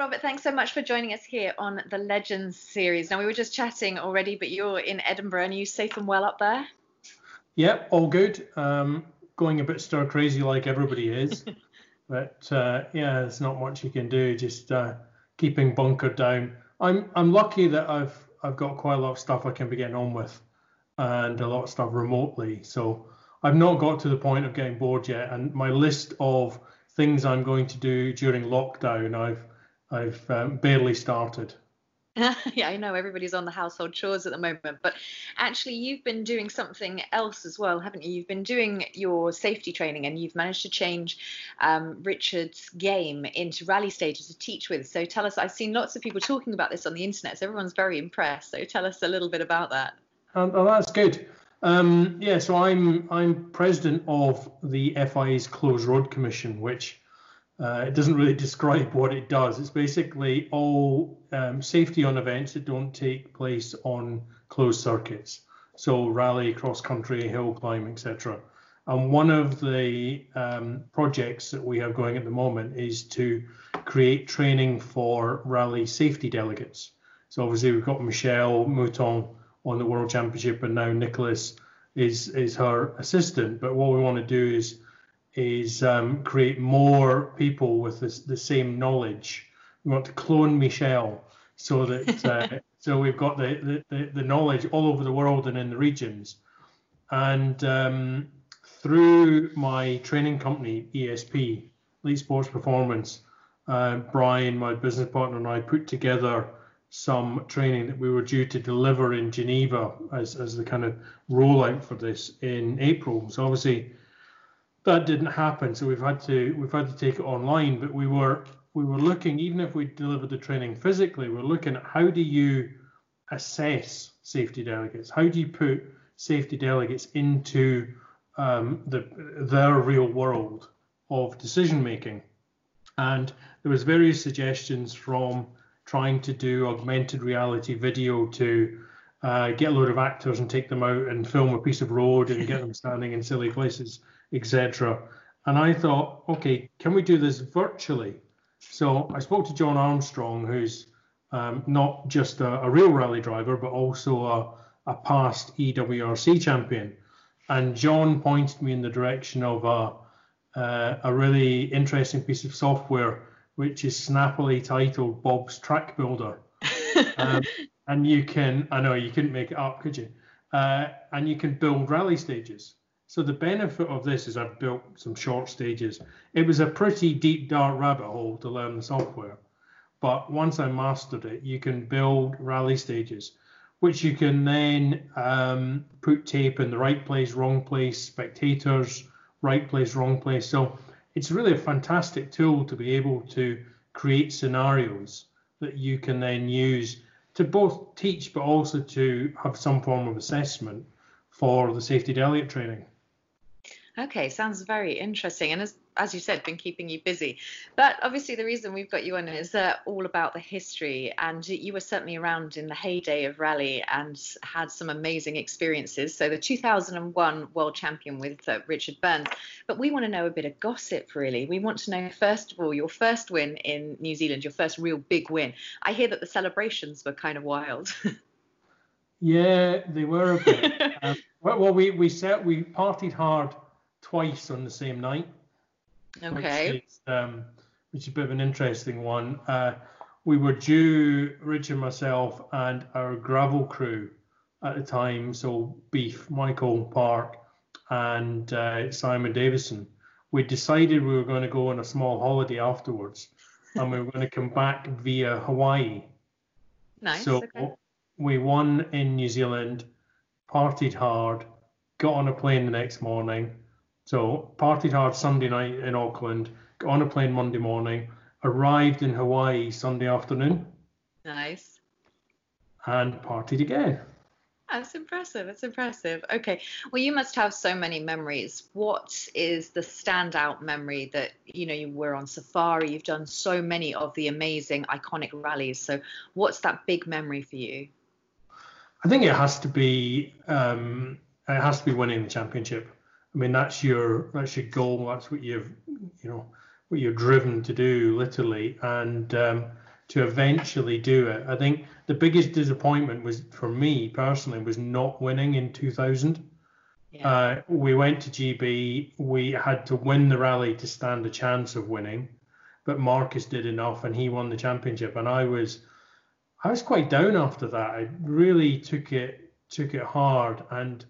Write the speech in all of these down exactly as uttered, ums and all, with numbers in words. Robert, thanks so much for joining us here on the Legends series. Now, we were just chatting already, but you're in Edinburgh and are you safe and well up there? Yep, all good. Um, going a bit stir crazy like everybody is. But uh, yeah, there's not much you can do, just uh, keeping bunker down. I'm I'm lucky that I've I've got quite a lot of stuff I can be getting on with and a lot of stuff remotely. So I've not got to the point of getting bored yet. And my list of things I'm going to do during lockdown, I've I've um, barely started. Yeah, I know everybody's on the household chores at the moment, but actually you've been doing something else as well, haven't you? You've been doing your safety training and you've managed to change um, Richard's game into rally stages to teach with. So tell us, I've seen lots of people talking about this on the internet, so everyone's very impressed. So tell us a little bit about that. Um, oh, that's good. Um, yeah, so I'm I'm president of the F I A's Closed Road Commission, which uh, it doesn't really describe what it does. It's basically all um, safety on events that don't take place on closed circuits, so rally, cross-country, hill climb, et cetera. And one of the um, projects that we have going at the moment is to create training for rally safety delegates. So obviously we've got Michelle Mouton on the World Championship, and now Nicholas is is her assistant. But what we want to do is is um, create more people with this, the same knowledge. We want to clone Michelle so that uh, so we've got the, the the knowledge all over the world and in the regions. And um, through my training company E S P, Elite Sports Performance, uh, Brian, my business partner, and I put together some training that we were due to deliver in Geneva as, as the kind of rollout for this in April. So obviously that didn't happen. So we've had to we've had to take it online. But we were we were looking, even if we delivered the training physically, we're looking at how do you assess safety delegates? How do you put safety delegates into um, the their real world of decision making? And there was various suggestions from trying to do augmented reality video to uh, get a load of actors and take them out and film a piece of road and get them standing in silly places, et cetera. And I thought, okay, can we do this virtually? So I spoke to John Armstrong, who's um, not just a, a real rally driver, but also a, a past E W R C champion. And John pointed me in the direction of a, uh, a really interesting piece of software which is snappily titled Bob's Track Builder. Um, and you can, I know you couldn't make it up, could you? Uh, and you can build rally stages. So the benefit of this is I've built some short stages. It was a pretty deep, dark rabbit hole to learn the software. But once I mastered it, you can build rally stages, which you can then um, put tape in the right place, wrong place, spectators, right place, wrong place. So it's really a fantastic tool to be able to create scenarios that you can then use to both teach, but also to have some form of assessment for the safety delegate training. Okay, sounds very interesting. And as as you said, been keeping you busy. But obviously the reason we've got you on is uh, all about the history. And you were certainly around in the heyday of rally and had some amazing experiences. So the two thousand one world champion with uh, Richard Burns. But we want to know a bit of gossip, really. We want to know, first of all, your first win in New Zealand, your first real big win. I hear that the celebrations were kind of wild. Yeah, they were a bit. um, well, well, we we set, we partied hard twice on the same night. Okay. Which is, um, which is a bit of an interesting one. Uh, we were due, Richard, myself, and our gravel crew at the time, so Beef, Michael Park, and uh, Simon Davison. We decided we were going to go on a small holiday afterwards, and we were going to come back via Hawaii. Nice. So okay. We won in New Zealand, partied hard, got on a plane the next morning. So partied hard Sunday night in Auckland, got on a plane Monday morning, arrived in Hawaii Sunday afternoon. Nice. And partied again. That's impressive. That's impressive. Okay. Well, you must have so many memories. What is the standout memory that, you know, you were on safari, you've done so many of the amazing iconic rallies. So what's that big memory for you? I think it has to be, um, it has to be winning the championship. I mean, that's your that's your goal. That's what you've you know what you're driven to do, literally. And um, to eventually do it. I think the biggest disappointment was, for me personally, was not winning in two thousand. Yeah. Uh, we went to G B, we had to win the rally to stand a chance of winning, but Marcus did enough and he won the championship. And I was, I was quite down after that. I really took it, took it hard. And,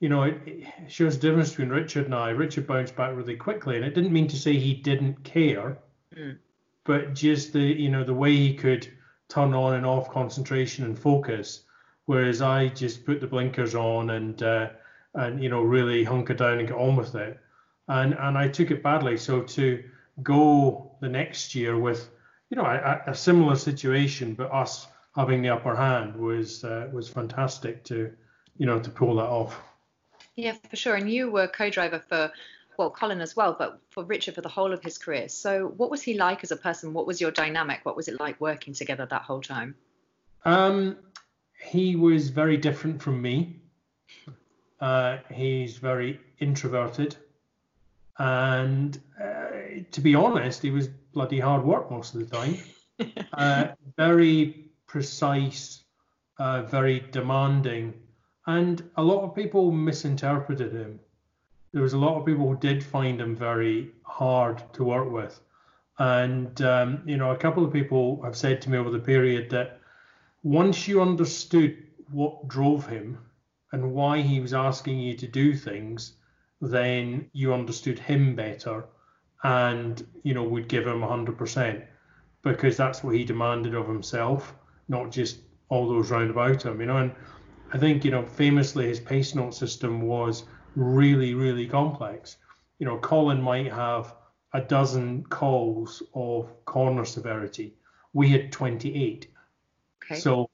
you know, it, it shows the difference between Richard and I. Richard bounced back really quickly, and it didn't mean to say he didn't care, mm. but just the, you know, the way he could turn on and off concentration and focus, whereas I just put the blinkers on and uh, and you know really hunker down and get on with it, and and I took it badly. So to go the next year with you know a, a similar situation, but us having the upper hand was uh, was fantastic to you know to pull that off. Yeah, for sure. And you were co-driver for. Well, Colin as well, but for Richard for the whole of his career. So what was he like as a person? What was your dynamic? What was it like working together that whole time? Um, he was very different from me. Uh, he's very introverted. And uh, to be honest, he was bloody hard work most of the time. uh, very precise, uh, very demanding. And a lot of people misinterpreted him. There was a lot of people who did find him very hard to work with. And, um, you know, a couple of people have said to me over the period that once you understood what drove him and why he was asking you to do things, then you understood him better and, you know, would give him one hundred percent because that's what he demanded of himself, not just all those round about him, you know. And I think, you know, famously his pace note system was really, really complex. You know, Colin might have a dozen calls of corner severity. We had twenty-eight. Okay. So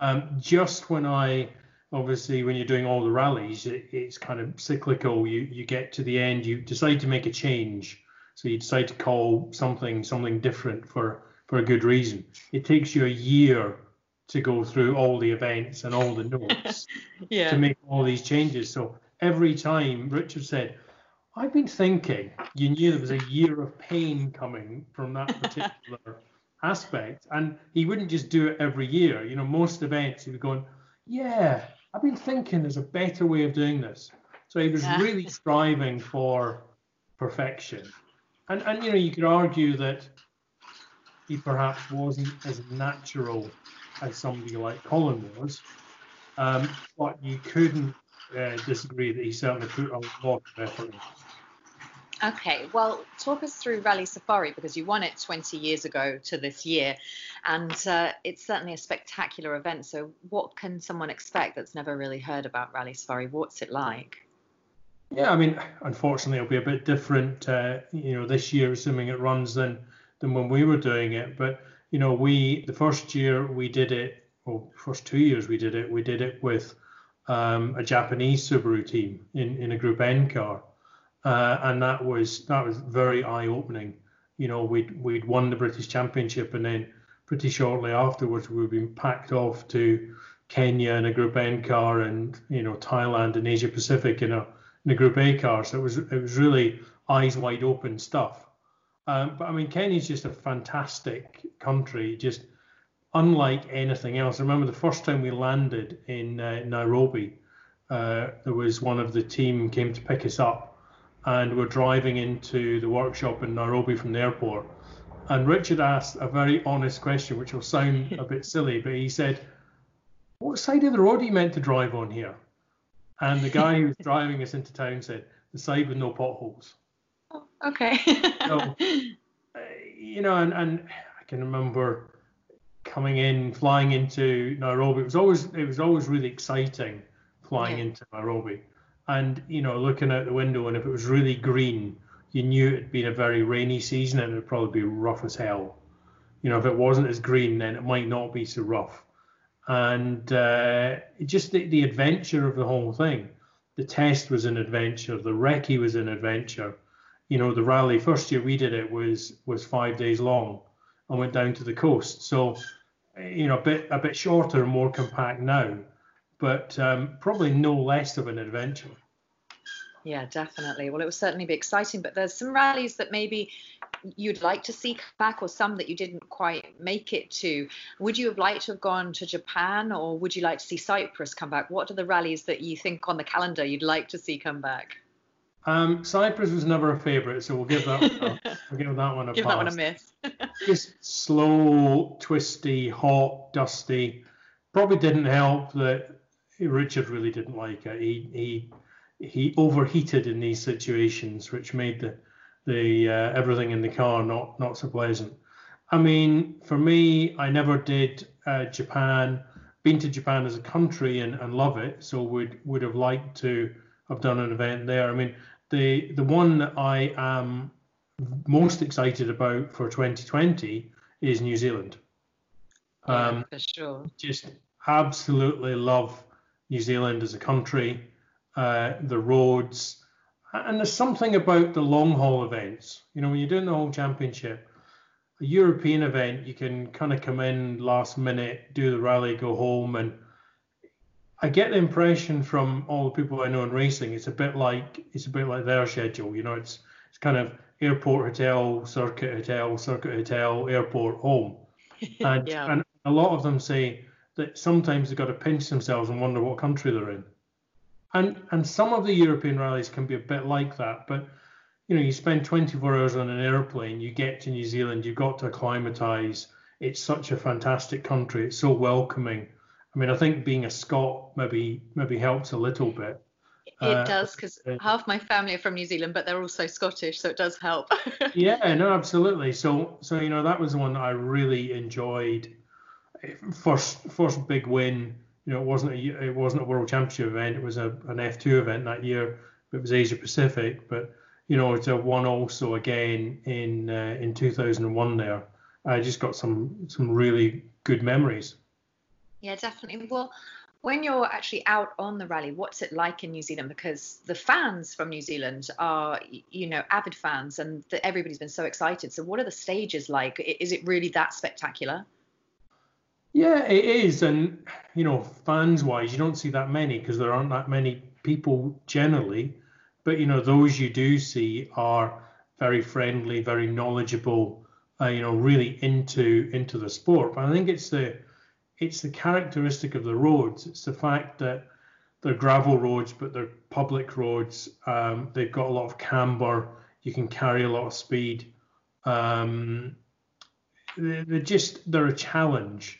um, just when I, obviously, when you're doing all the rallies, it, it's kind of cyclical. You you get to the end, you decide to make a change. So you decide to call something, something different for, for a good reason. It takes you a year to go through all the events and all the notes yeah. to make all these changes. So every time Richard said, I've been thinking, you knew there was a year of pain coming from that particular aspect. And he wouldn't just do it every year. You know, most events he would go, yeah, I've been thinking there's a better way of doing this. So he was yeah. really striving for perfection. And, and, you know, you could argue that he perhaps wasn't as natural as somebody like Colin was, um, but you couldn't Uh, disagree that he certainly put a lot of effort in. Okay, well, talk us through Rally Safari, because you won it twenty years ago to this year, and uh, it's certainly a spectacular event. So what can someone expect that's never really heard about Rally Safari? What's it like? Yeah, I mean, unfortunately it'll be a bit different uh, you know this year, assuming it runs, than than when we were doing it. But you know we the first year we did it, well, first two years we did it we did it with Um, a Japanese Subaru team in, in a Group N car, uh, and that was that was very eye-opening. You know, we'd we'd won the British Championship, and then pretty shortly afterwards we'd been packed off to Kenya in a Group N car, and you know Thailand and Asia Pacific in a in a Group A car. So it was it was really eyes wide open stuff. Um, but I mean, Kenya's just a fantastic country, just unlike anything else. I remember the first time we landed in uh, Nairobi, uh, there was one of the team came to pick us up, and we're driving into the workshop in Nairobi from the airport. And Richard asked a very honest question, which will sound a bit silly, but he said, "What side of the road are you meant to drive on here?" And the guy who was driving us into town said, "The side with no potholes." Oh, okay. So, uh, you know, and, and I can remember coming in, flying into Nairobi, it was always it was always really exciting flying yeah. into Nairobi, and you know looking out the window, and if it was really green, you knew it'd been a very rainy season and it'd probably be rough as hell. You know, if it wasn't as green, then it might not be so rough. And uh, just the, the adventure of the whole thing. The test was an adventure. The recce was an adventure. You know, the rally first year we did it was was five days long and went down to the coast. So, you know, a bit a bit shorter and more compact now, but um, probably no less of an adventure. Yeah, definitely. Well, it will certainly be exciting, but there's some rallies that maybe you'd like to see back, or some that you didn't quite make it to? Would you have liked to have gone to Japan, or would you like to see Cyprus come back? What are the rallies that you think on the calendar you'd like to see come back? Um, Cyprus was never a favourite, so we'll give that one a, we'll give that one a give pass. That one a miss. Just slow, twisty, hot, dusty. Probably didn't help that Richard really didn't like it. He he he overheated in these situations, which made the the uh, everything in the car not not so pleasant. I mean, for me, I never did uh, Japan. Been to Japan as a country and, and love it, so would would have liked to have done an event there. I mean, the the one that I am most excited about for twenty twenty is New Zealand. Um, yeah, for sure. Just absolutely love New Zealand as a country, uh, the roads, and there's something about the long haul events. You know, when you're doing the whole championship, a European event, you can kind of come in last minute, do the rally, go home, and I get the impression from all the people I know in racing, it's a bit like it's a bit like their schedule. You know, it's it's kind of airport, hotel, circuit, hotel, circuit, hotel, airport, home, and yeah. and a lot of them say that sometimes they've got to pinch themselves and wonder what country they're in, and and some of the European rallies can be a bit like that. But you know, you spend twenty-four hours on an airplane, you get to New Zealand, you've got to acclimatise. It's such a fantastic country. It's so welcoming. I mean, I think being a Scot maybe maybe helps a little bit. It uh, does, because uh, half my family are from New Zealand, but they're also Scottish, so it does help. Yeah, no, absolutely. So, so you know, that was the one that I really enjoyed. First, first big win. You know, it wasn't a it wasn't a World Championship event. It was a an F two event that year. But it was Asia Pacific. But you know, it's a one also again in uh, in two thousand one. There, I just got some some really good memories. Yeah, definitely. Well, when you're actually out on the rally, what's it like in New Zealand? Because the fans from New Zealand are, you know, avid fans, and the, everybody's been so excited. So what are the stages like? Is it really that spectacular? Yeah, it is. And, you know, fans-wise, you don't see that many because there aren't that many people generally. But, you know, those you do see are very friendly, very knowledgeable, uh, you know, really into into the sport. But I think it's the... It's the characteristic of the roads. It's the fact that they're gravel roads, but they're public roads. Um, they've got a lot of camber. You can carry a lot of speed. Um, they're, they're just, they're a challenge,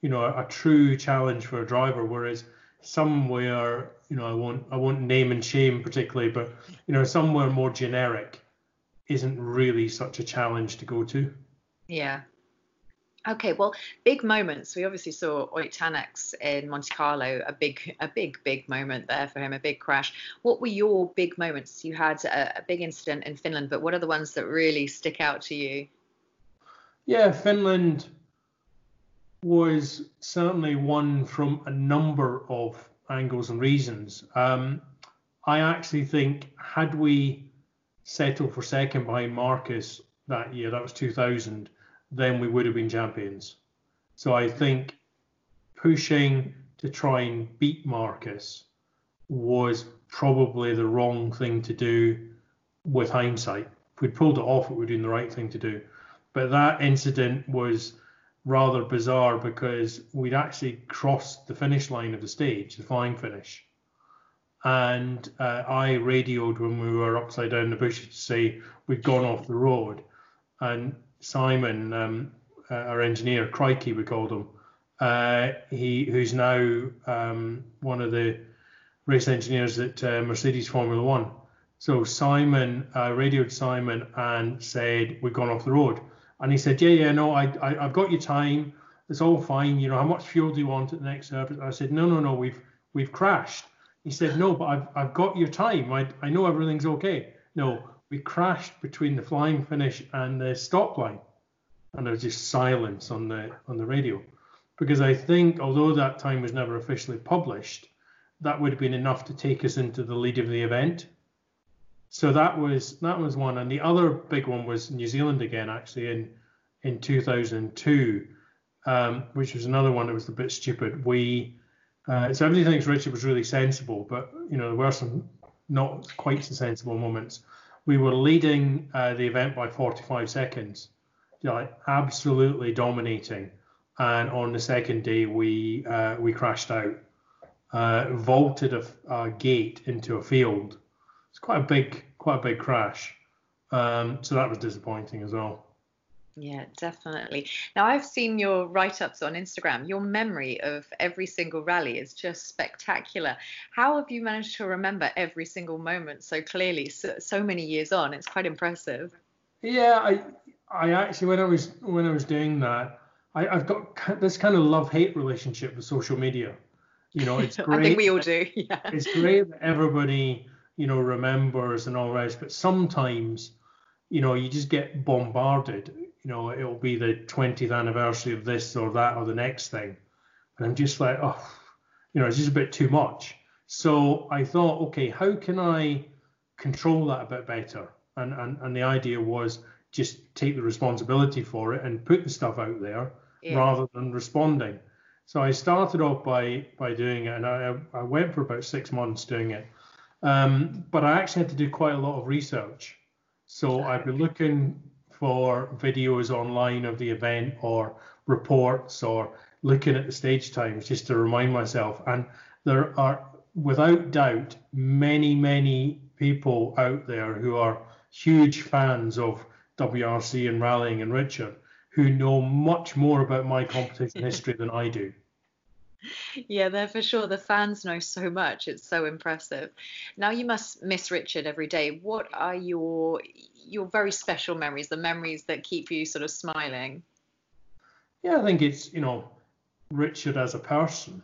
you know, a, a true challenge for a driver. Whereas somewhere, you know, I won't, I won't name and shame particularly, but, you know, somewhere more generic isn't really such a challenge to go to. Yeah. Okay, well, big moments. We obviously saw Ott Tänak in Monte Carlo, a big, a big, big moment there for him, a big crash. What were your big moments? You had a, a big incident in Finland, but what are the ones that really stick out to you? Yeah, Finland was certainly one from a number of angles and reasons. Um, I actually think had we settled for second behind Marcus that year, that was two thousand, then we would have been champions. So I think pushing to try and beat Marcus was probably the wrong thing to do with hindsight. If we'd pulled it off, it would have been the right thing to do. But that incident was rather bizarre because we'd actually crossed the finish line of the stage, the flying finish. And uh, I radioed when we were upside down in the bushes to say we'd gone off the road. And Simon, um, uh, our engineer, Crikey we called him, uh, he who's now um, one of the race engineers at uh, Mercedes Formula One. So Simon, I uh, radioed Simon and said, we've gone off the road. And he said, yeah, yeah, no, I, I, I've got your time. It's all fine. You know, how much fuel do you want at the next service? I said, no, no, no, we've we've crashed. He said, no, but I've, I've got your time. I, I know everything's okay. No. We crashed between the flying finish and the stop line, and there was just silence on the on the radio, because I think although that time was never officially published, that would have been enough to take us into the lead of the event. So that was that was one, and the other big one was New Zealand again, actually in in two thousand two, um, which was another one that was a bit stupid. We uh, so everything thinks Richard was really sensible, but you know there were some not quite so sensible moments. we were leading uh, the event by forty-five seconds, like absolutely dominating. And on the second day, we uh, we crashed out, uh, vaulted a, a gate into a field. It's quite a big, quite a big crash. Um, so that was disappointing as well. Yeah, definitely. Now, I've seen your write-ups on Instagram. Your memory of every single rally is just spectacular. How have you managed to remember every single moment so clearly, so, so many years on? It's quite impressive. Yeah, I, I actually, when I was when I was doing that, I, I've got this kind of love-hate relationship with social media. You know, it's great. I think we all do. Yeah. It's great that everybody, you know, remembers and all the rest, but sometimes, you know, you just get bombarded. You know, it'll be the twentieth anniversary of this or that or the next thing. And I'm just like, oh, you know, it's just a bit too much. So I thought, okay, how can I control that a bit better? And and, and the idea was just take the responsibility for it and put the stuff out there, yeah, rather than responding. So I started off by by doing it, and I, I went for about six months doing it. Um, but I actually had to do quite a lot of research. So I'd be looking for videos online of the event or reports or looking at the stage times just to remind myself. And there are, without doubt, many, many people out there who are huge fans of W R C and rallying and Richard who know much more about my competition history than I do. Yeah, they're for sure. The fans know so much. It's so impressive. Now, you must miss Richard every day. What are your your very special memories, the memories that keep you sort of smiling? Yeah, I think it's, you know, Richard as a person,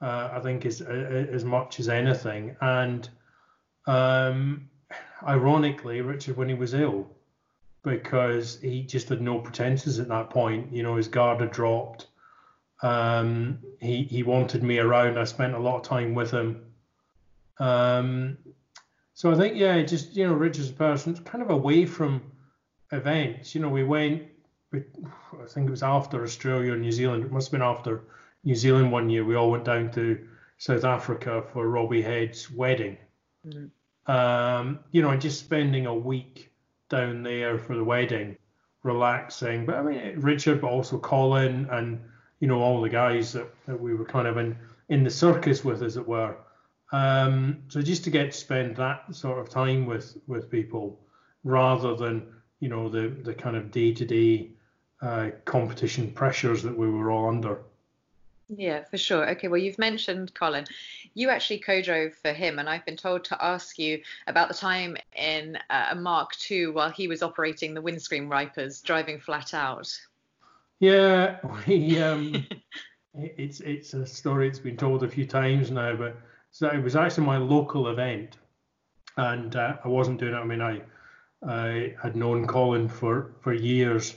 uh, I think is uh, as much as anything. And um, ironically, Richard, when he was ill, because he just had no pretenses at that point, you know, his guard had dropped. Um, he, he wanted me around. I spent a lot of time with him. Um, so I think, yeah, just, you know, Richard's a person kind of away from events. You know, we went, we, I think it was after Australia and New Zealand. It must have been after New Zealand one year. We all went down to South Africa for Robbie Head's wedding. Mm-hmm. Um, you know, and just spending a week down there for the wedding, relaxing. But I mean, Richard, but also Colin and, you know, all the guys that, that we were kind of in, in the circus with, as it were. Um, so just to get to spend that sort of time with, with people rather than, you know, the, the kind of day-to-day uh, competition pressures that we were all under. Yeah, for sure. Okay, well, you've mentioned Colin. You actually co-drove for him, and I've been told to ask you about the time in a uh, Mark two while he was operating the windscreen wipers, driving flat out. Yeah, we, um, it's it's a story that's been told a few times now, but so it was actually my local event, and uh, I wasn't doing it. I mean, I I had known Colin for, for years.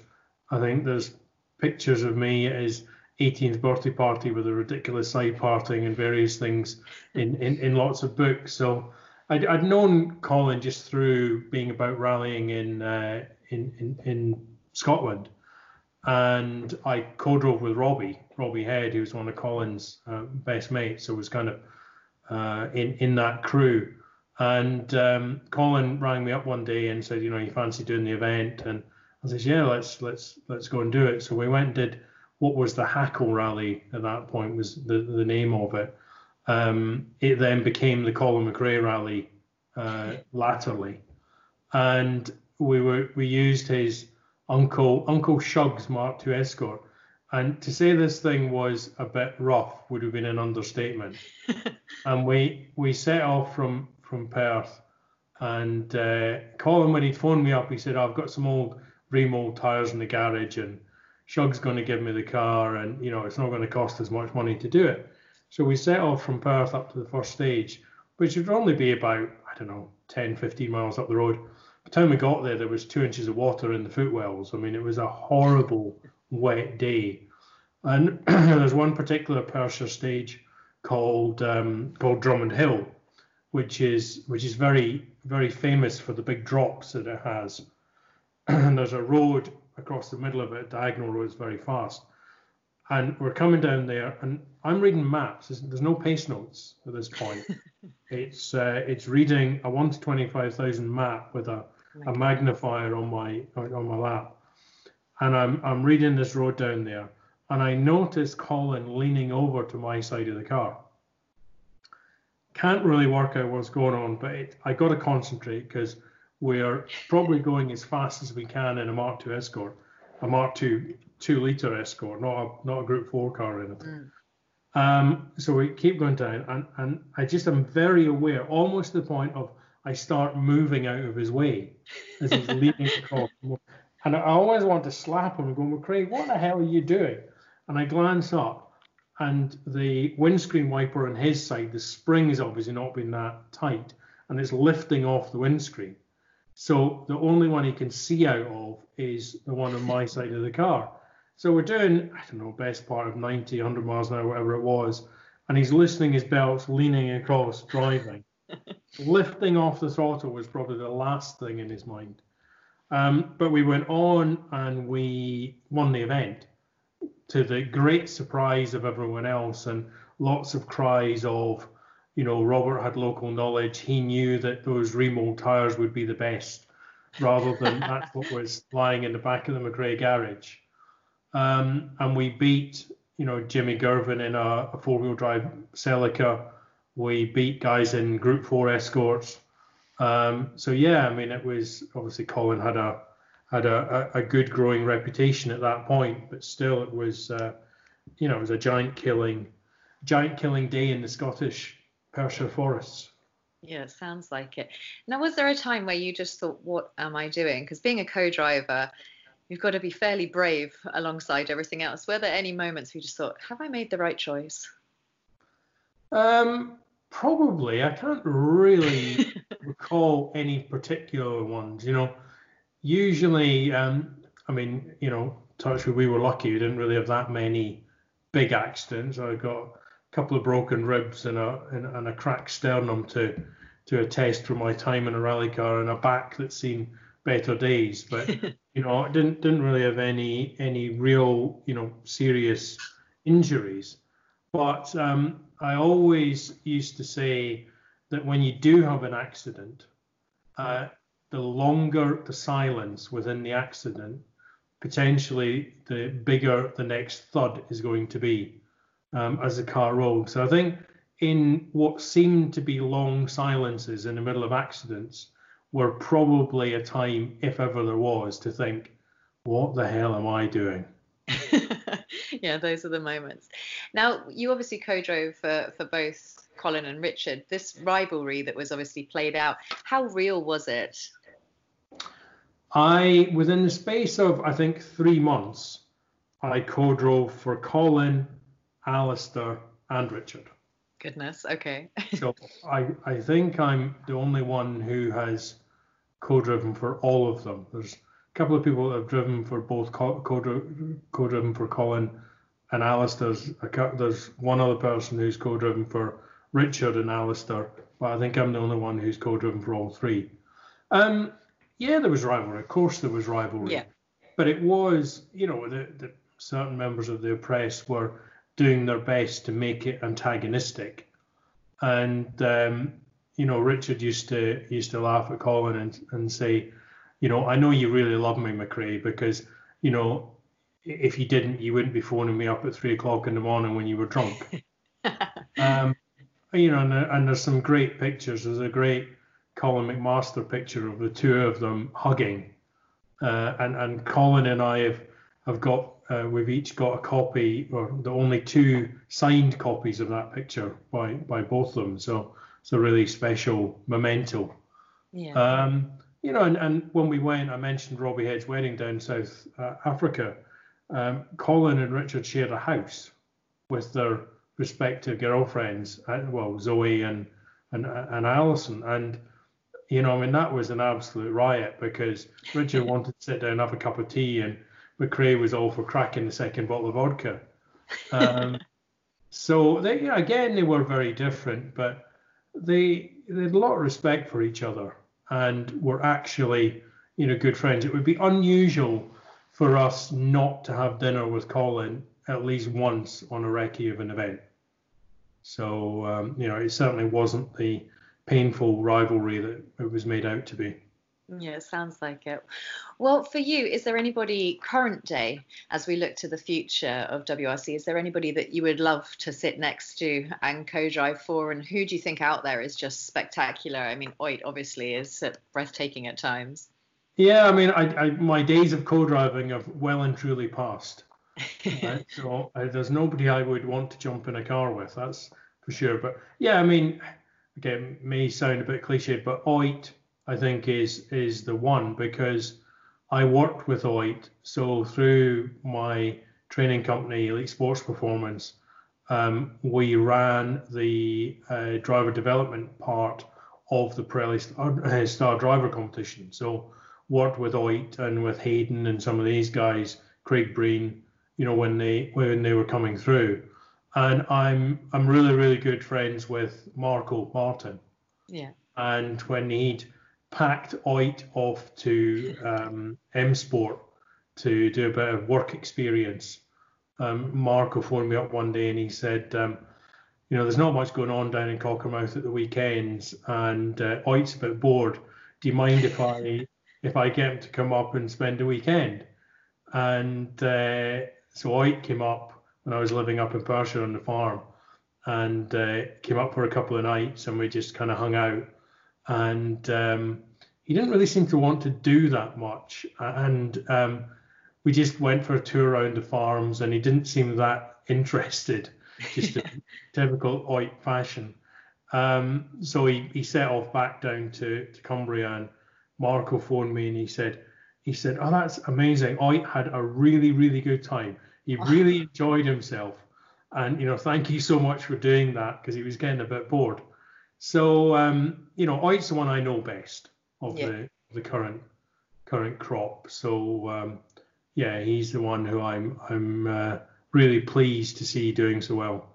I think there's pictures of me at his eighteenth birthday party with a ridiculous side parting and various things in, in, in lots of books. So I'd, I'd known Colin just through being about rallying in uh, in, in in Scotland. And I co-drove with Robbie, Robbie Head, who was one of Colin's uh, best mates, so was kind of uh, in, in that crew. And um, Colin rang me up one day and said, you know, you fancy doing the event? And I said, yeah, let's let's let's go and do it. So we went and did what was the Hackle Rally at that point, was the, the name of it. Um, it then became the Colin McRae Rally uh, latterly. And we were we used his Uncle Uncle Shug's Mark two Escort, and to say this thing was a bit rough would have been an understatement. And we we set off from from Perth, and uh, Colin, when he phoned me up, he said, I've got some old remold tyres in the garage, and Shug's going to give me the car, and you know it's not going to cost as much money to do it. So we set off from Perth up to the first stage, which would only be about, I don't know, ten, fifteen miles up the road. By the time we got there, there was two inches of water in the footwells. I mean, it was a horrible wet day. And there's one particular Persia stage called um, called Drummond Hill, which is which is very, very famous for the big drops that it has. And there's a road across the middle of it, a diagonal road, it's very fast. And we're coming down there, and I'm reading maps. There's no pace notes at this point. it's uh, it's reading a one to twenty-five thousand map with a, a magnifier on my on my lap, and I'm I'm reading this road down there, and I notice Colin leaning over to my side of the car. Can't really work out what's going on, but it, I got to concentrate because we're probably going as fast as we can in a Mark two Escort, a Mark two two-litre Escort, not a, not a Group four car or anything. Mm. Um, so we keep going down, and, and I just am very aware, almost to the point of I start moving out of his way as he's leaving the car. And I always want to slap him and go, McRae, what the hell are you doing? And I glance up, and the windscreen wiper on his side, the spring has obviously not been that tight, and it's lifting off the windscreen. So the only one he can see out of is the one on my side of the car. So we're doing, I don't know, best part of ninety, a hundred miles an hour, whatever it was. And he's loosening his belts, leaning across, driving. Lifting off the throttle was probably the last thing in his mind. Um, but we went on and we won the event, to the great surprise of everyone else, and lots of cries of, you know, Robert had local knowledge. He knew that those remold tyres would be the best, rather than that's what was lying in the back of the McRae garage. Um, and we beat, you know, Jimmy Gervin in a, a four-wheel drive Celica. We beat guys in Group Four Escorts. Um, so yeah, I mean, it was obviously Colin had a had a, a good growing reputation at that point, but still, it was uh, you know it was a giant killing, giant killing day in the Scottish Persia forests. Yeah, it sounds like it. Now, was there a time where you just thought, "What am I doing?" Because being a co-driver, you've got to be fairly brave alongside everything else. Were there any moments where you just thought, have I made the right choice? Um, probably. I can't really recall any particular ones. You know, usually, um, I mean, you know, touch wood, we were lucky. We didn't really have that many big accidents. I got a couple of broken ribs and a and, and a cracked sternum to to attest for my time in a rally car, and a back that's seen better days, but you know, I didn't didn't really have any any real, you know, serious injuries. But um, I always used to say that when you do have an accident, uh, the longer the silence within the accident, potentially the bigger the next thud is going to be um, as the car rolls. So I think in what seemed to be long silences in the middle of accidents, were probably a time, if ever there was, to think, what the hell am I doing? Yeah, those are the moments. Now, you obviously co-drove for, for both Colin and Richard. This rivalry that was obviously played out, how real was it? I, within the space of, I think, three months, I co-drove for Colin, Alistair, and Richard. Goodness, okay. So I, I think I'm the only one who has co-driven for all of them. There's a couple of people that have driven for both co- co- co-driven for Colin and Alistair. There's one other person who's co-driven for Richard and Alistair, but I think I'm the only one who's co-driven for all three. Um, yeah, there was rivalry. Of course there was rivalry. Yeah. But it was, you know, the, the certain members of the press were doing their best to make it antagonistic, and um, you know, Richard used to used to laugh at Colin and, and say, you know, I know you really love me, McRae, because you know, if you didn't, you wouldn't be phoning me up at three o'clock in the morning when you were drunk. um, you know, and, and there's some great pictures. There's a great Colin McMaster picture of the two of them hugging, uh, and and Colin and I have have got. Uh, we've each got a copy, or the only two signed copies of that picture by, by both of them. So it's a really special memento. Yeah. Um, you know, and, and when we went, I mentioned Robbie Head's wedding down South uh, Africa. Um, Colin and Richard shared a house with their respective girlfriends, uh, well, Zoe and, and, and Alison. And, you know, I mean, that was an absolute riot because Richard wanted to sit down and have a cup of tea, and McRae was all for cracking the second bottle of vodka. Um, so, they, again, they were very different, but they, they had a lot of respect for each other and were actually, you know, good friends. It would be unusual for us not to have dinner with Colin at least once on a recce of an event. So, um, you know, it certainly wasn't the painful rivalry that it was made out to be. Yeah, it sounds like it. Well, for you, is there anybody current day, as we look to the future of W R C, is there anybody that you would love to sit next to and co-drive for? And who do you think out there is just spectacular? I mean, Oit obviously is breathtaking at times. Yeah, I mean, I, I, my days of co-driving have well and truly passed. Right? So uh, there's nobody I would want to jump in a car with, that's for sure. But yeah, I mean, again, it may sound a bit cliched, but Oit, I think, is is the one, because I worked with Oit. So through my training company, Elite Sports Performance, um, we ran the uh, driver development part of the Pirelli Star, uh, Star Driver competition. So worked with Oit and with Hayden and some of these guys, Craig Breen, you know, when they when they were coming through. And I'm I'm really, really good friends with Marco Martin. Yeah. And when he'd packed Oit off to um, M-Sport to do a bit of work experience, Um, Marco phoned me up one day and he said, um, you know, there's not much going on down in Cockermouth at the weekends, and uh, Oit's a bit bored. Do you mind if I if I get him to come up and spend a weekend? And uh, so Oit came up when I was living up in Persia on the farm, and uh, came up for a couple of nights, and we just kind of hung out. And um, he didn't really seem to want to do that much. And um, we just went for a tour around the farms, and he didn't seem that interested, just a typical Oit fashion. Um, so he, he set off back down to, to Cumbria, and Marco phoned me and he said, he said, oh, that's amazing. Oit had a really, really good time. He really enjoyed himself. And, you know, thank you so much for doing that, because he was getting a bit bored. So, um, you know, Oit's the one I know best of yeah. the, the current current crop. So, um, yeah, he's the one who I'm I'm uh, really pleased to see doing so well.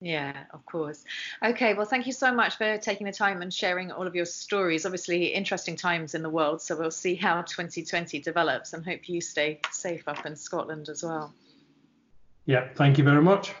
Yeah, of course. Okay, well, thank you so much for taking the time and sharing all of your stories. Obviously, interesting times in the world. So we'll see how twenty twenty develops, and hope you stay safe up in Scotland as well. Yeah, thank you very much.